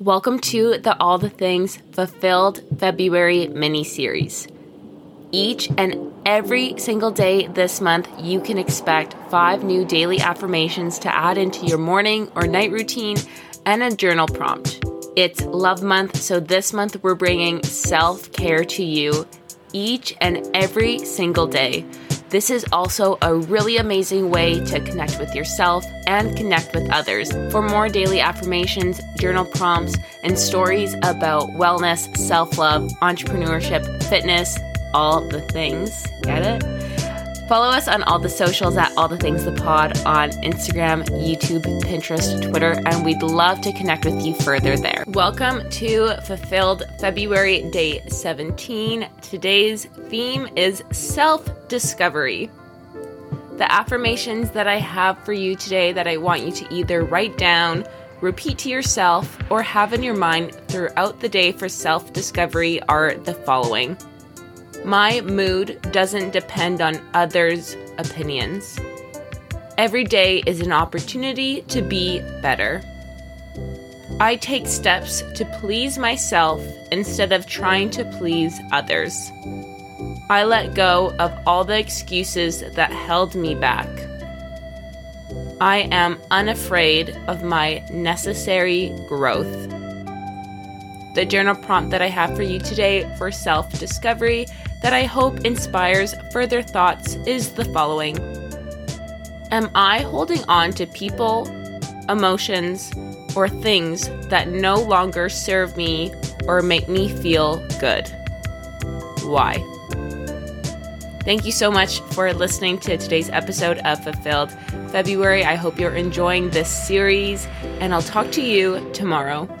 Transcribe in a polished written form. Welcome to the All the Things Fulfilled February mini-series. Each and every single day this month, you can expect 5 new daily affirmations to add into your morning or night routine and a journal prompt. It's Love Month, so this month we're bringing self-care to you each and every single day. This is also a really amazing way to connect with yourself and connect with others. For more daily affirmations, journal prompts, and stories about wellness, self-love, entrepreneurship, fitness, all the things. Get it? Follow us on all the socials at All The Things The Pod on Instagram, YouTube, Pinterest, Twitter, and we'd love to connect with you further there. Welcome to Fulfilled February, Day 17. Today's theme is self-discovery. The affirmations that I have for you today that I want you to either write down, repeat to yourself, or have in your mind throughout the day for self-discovery are the following. My mood doesn't depend on others' opinions. Every day is an opportunity to be better. I take steps to please myself instead of trying to please others. I let go of all the excuses that held me back. I am unafraid of my necessary growth. The journal prompt that I have for you today for self-discovery that I hope inspires further thoughts is the following. Am I holding on to people, emotions, or things that no longer serve me or make me feel good? Why? Thank you so much for listening to today's episode of Fulfilled February. I hope you're enjoying this series, and I'll talk to you tomorrow.